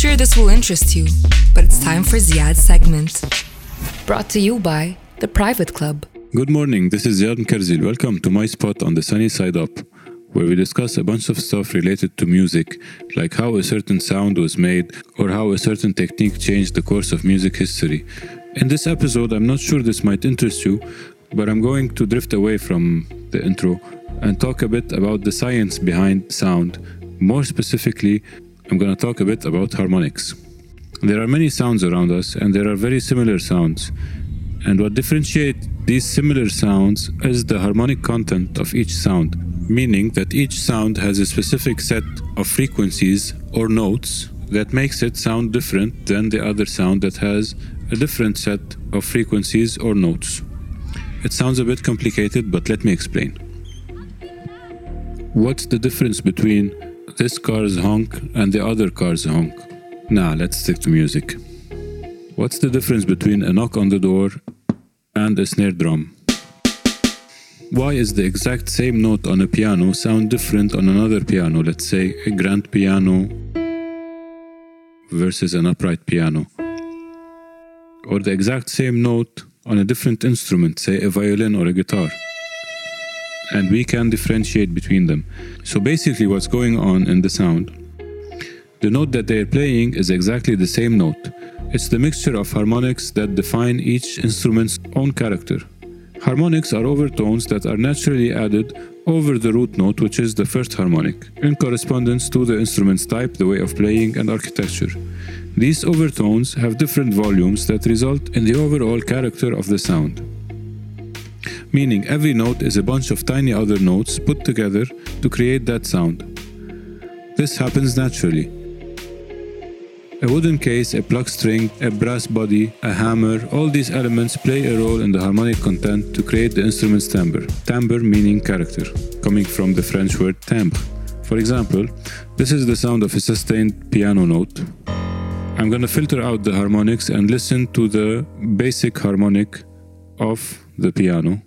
sure this will interest you, but it's time for Ziad's segment. Brought to you by The Private Club. Good morning, this is Ziad Mkarzil. Welcome to my spot on the sunny side up, where we discuss a bunch of stuff related to music, like how a certain sound was made, or how a certain technique changed the course of music history. In this episode, I'm not sure this might interest you, but I'm going to drift away from the intro and talk a bit about the science behind sound. More specifically, I'm going to talk a bit about harmonics. There are many sounds around us, and there are very similar sounds. And what differentiates these similar sounds is the harmonic content of each sound, meaning that each sound has a specific set of frequencies or notes that makes it sound different than the other sound that has a different set of frequencies or notes. It sounds a bit complicated, but let me explain. What's the difference between this car's honk and the other car's honk? Nah, let's stick to music. What's the difference between a knock on the door and a snare drum? Why is the exact same note on a piano sound different on another piano, let's say a grand piano versus an upright piano? Or the exact same note on a different instrument, say a violin or a guitar? And we can differentiate between them. So basically what's going on in the sound, the note that they are playing is exactly the same note. It's the mixture of harmonics that define each instrument's own character. Harmonics are overtones that are naturally added over the root note, which is the first harmonic, in correspondence to the instrument's type, the way of playing, and architecture. These overtones have different volumes that result in the overall character of the sound. Meaning every note is a bunch of tiny other notes put together to create that sound. This happens naturally. A wooden case, a plucked string, a brass body, a hammer, all these elements play a role in the harmonic content to create the instrument's timbre. Timbre meaning character, coming from the French word timbre. For example, this is the sound of a sustained piano note. I'm gonna filter out the harmonics and listen to the basic harmonic of the piano.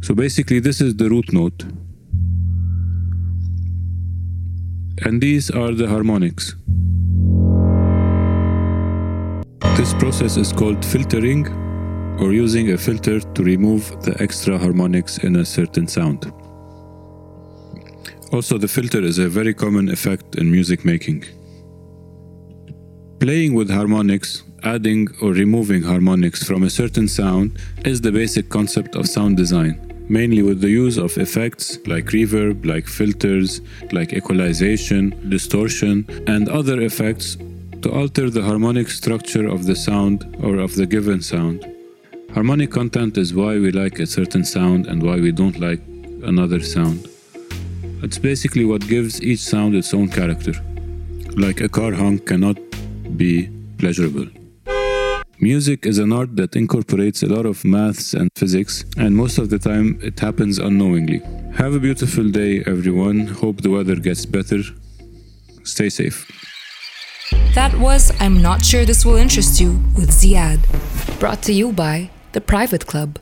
So basically this is the root note. And these are the harmonics. This process is called filtering, or using a filter to remove the extra harmonics in a certain sound. Also, the filter is a very common effect in music making. Playing with harmonics, adding or removing harmonics from a certain sound is the basic concept of sound design. Mainly with the use of effects like reverb, like filters, like equalization, distortion, and other effects to alter the harmonic structure of the sound or of the given sound. Harmonic content is why we like a certain sound and why we don't like another sound. It's basically what gives each sound its own character. Like a car honk cannot be pleasurable. Music is an art that incorporates a lot of maths and physics, and most of the time it happens unknowingly. Have a beautiful day, everyone. Hope the weather gets better. Stay safe. That was I'm Not Sure This Will Interest You with Ziad. Brought to you by The Private Club.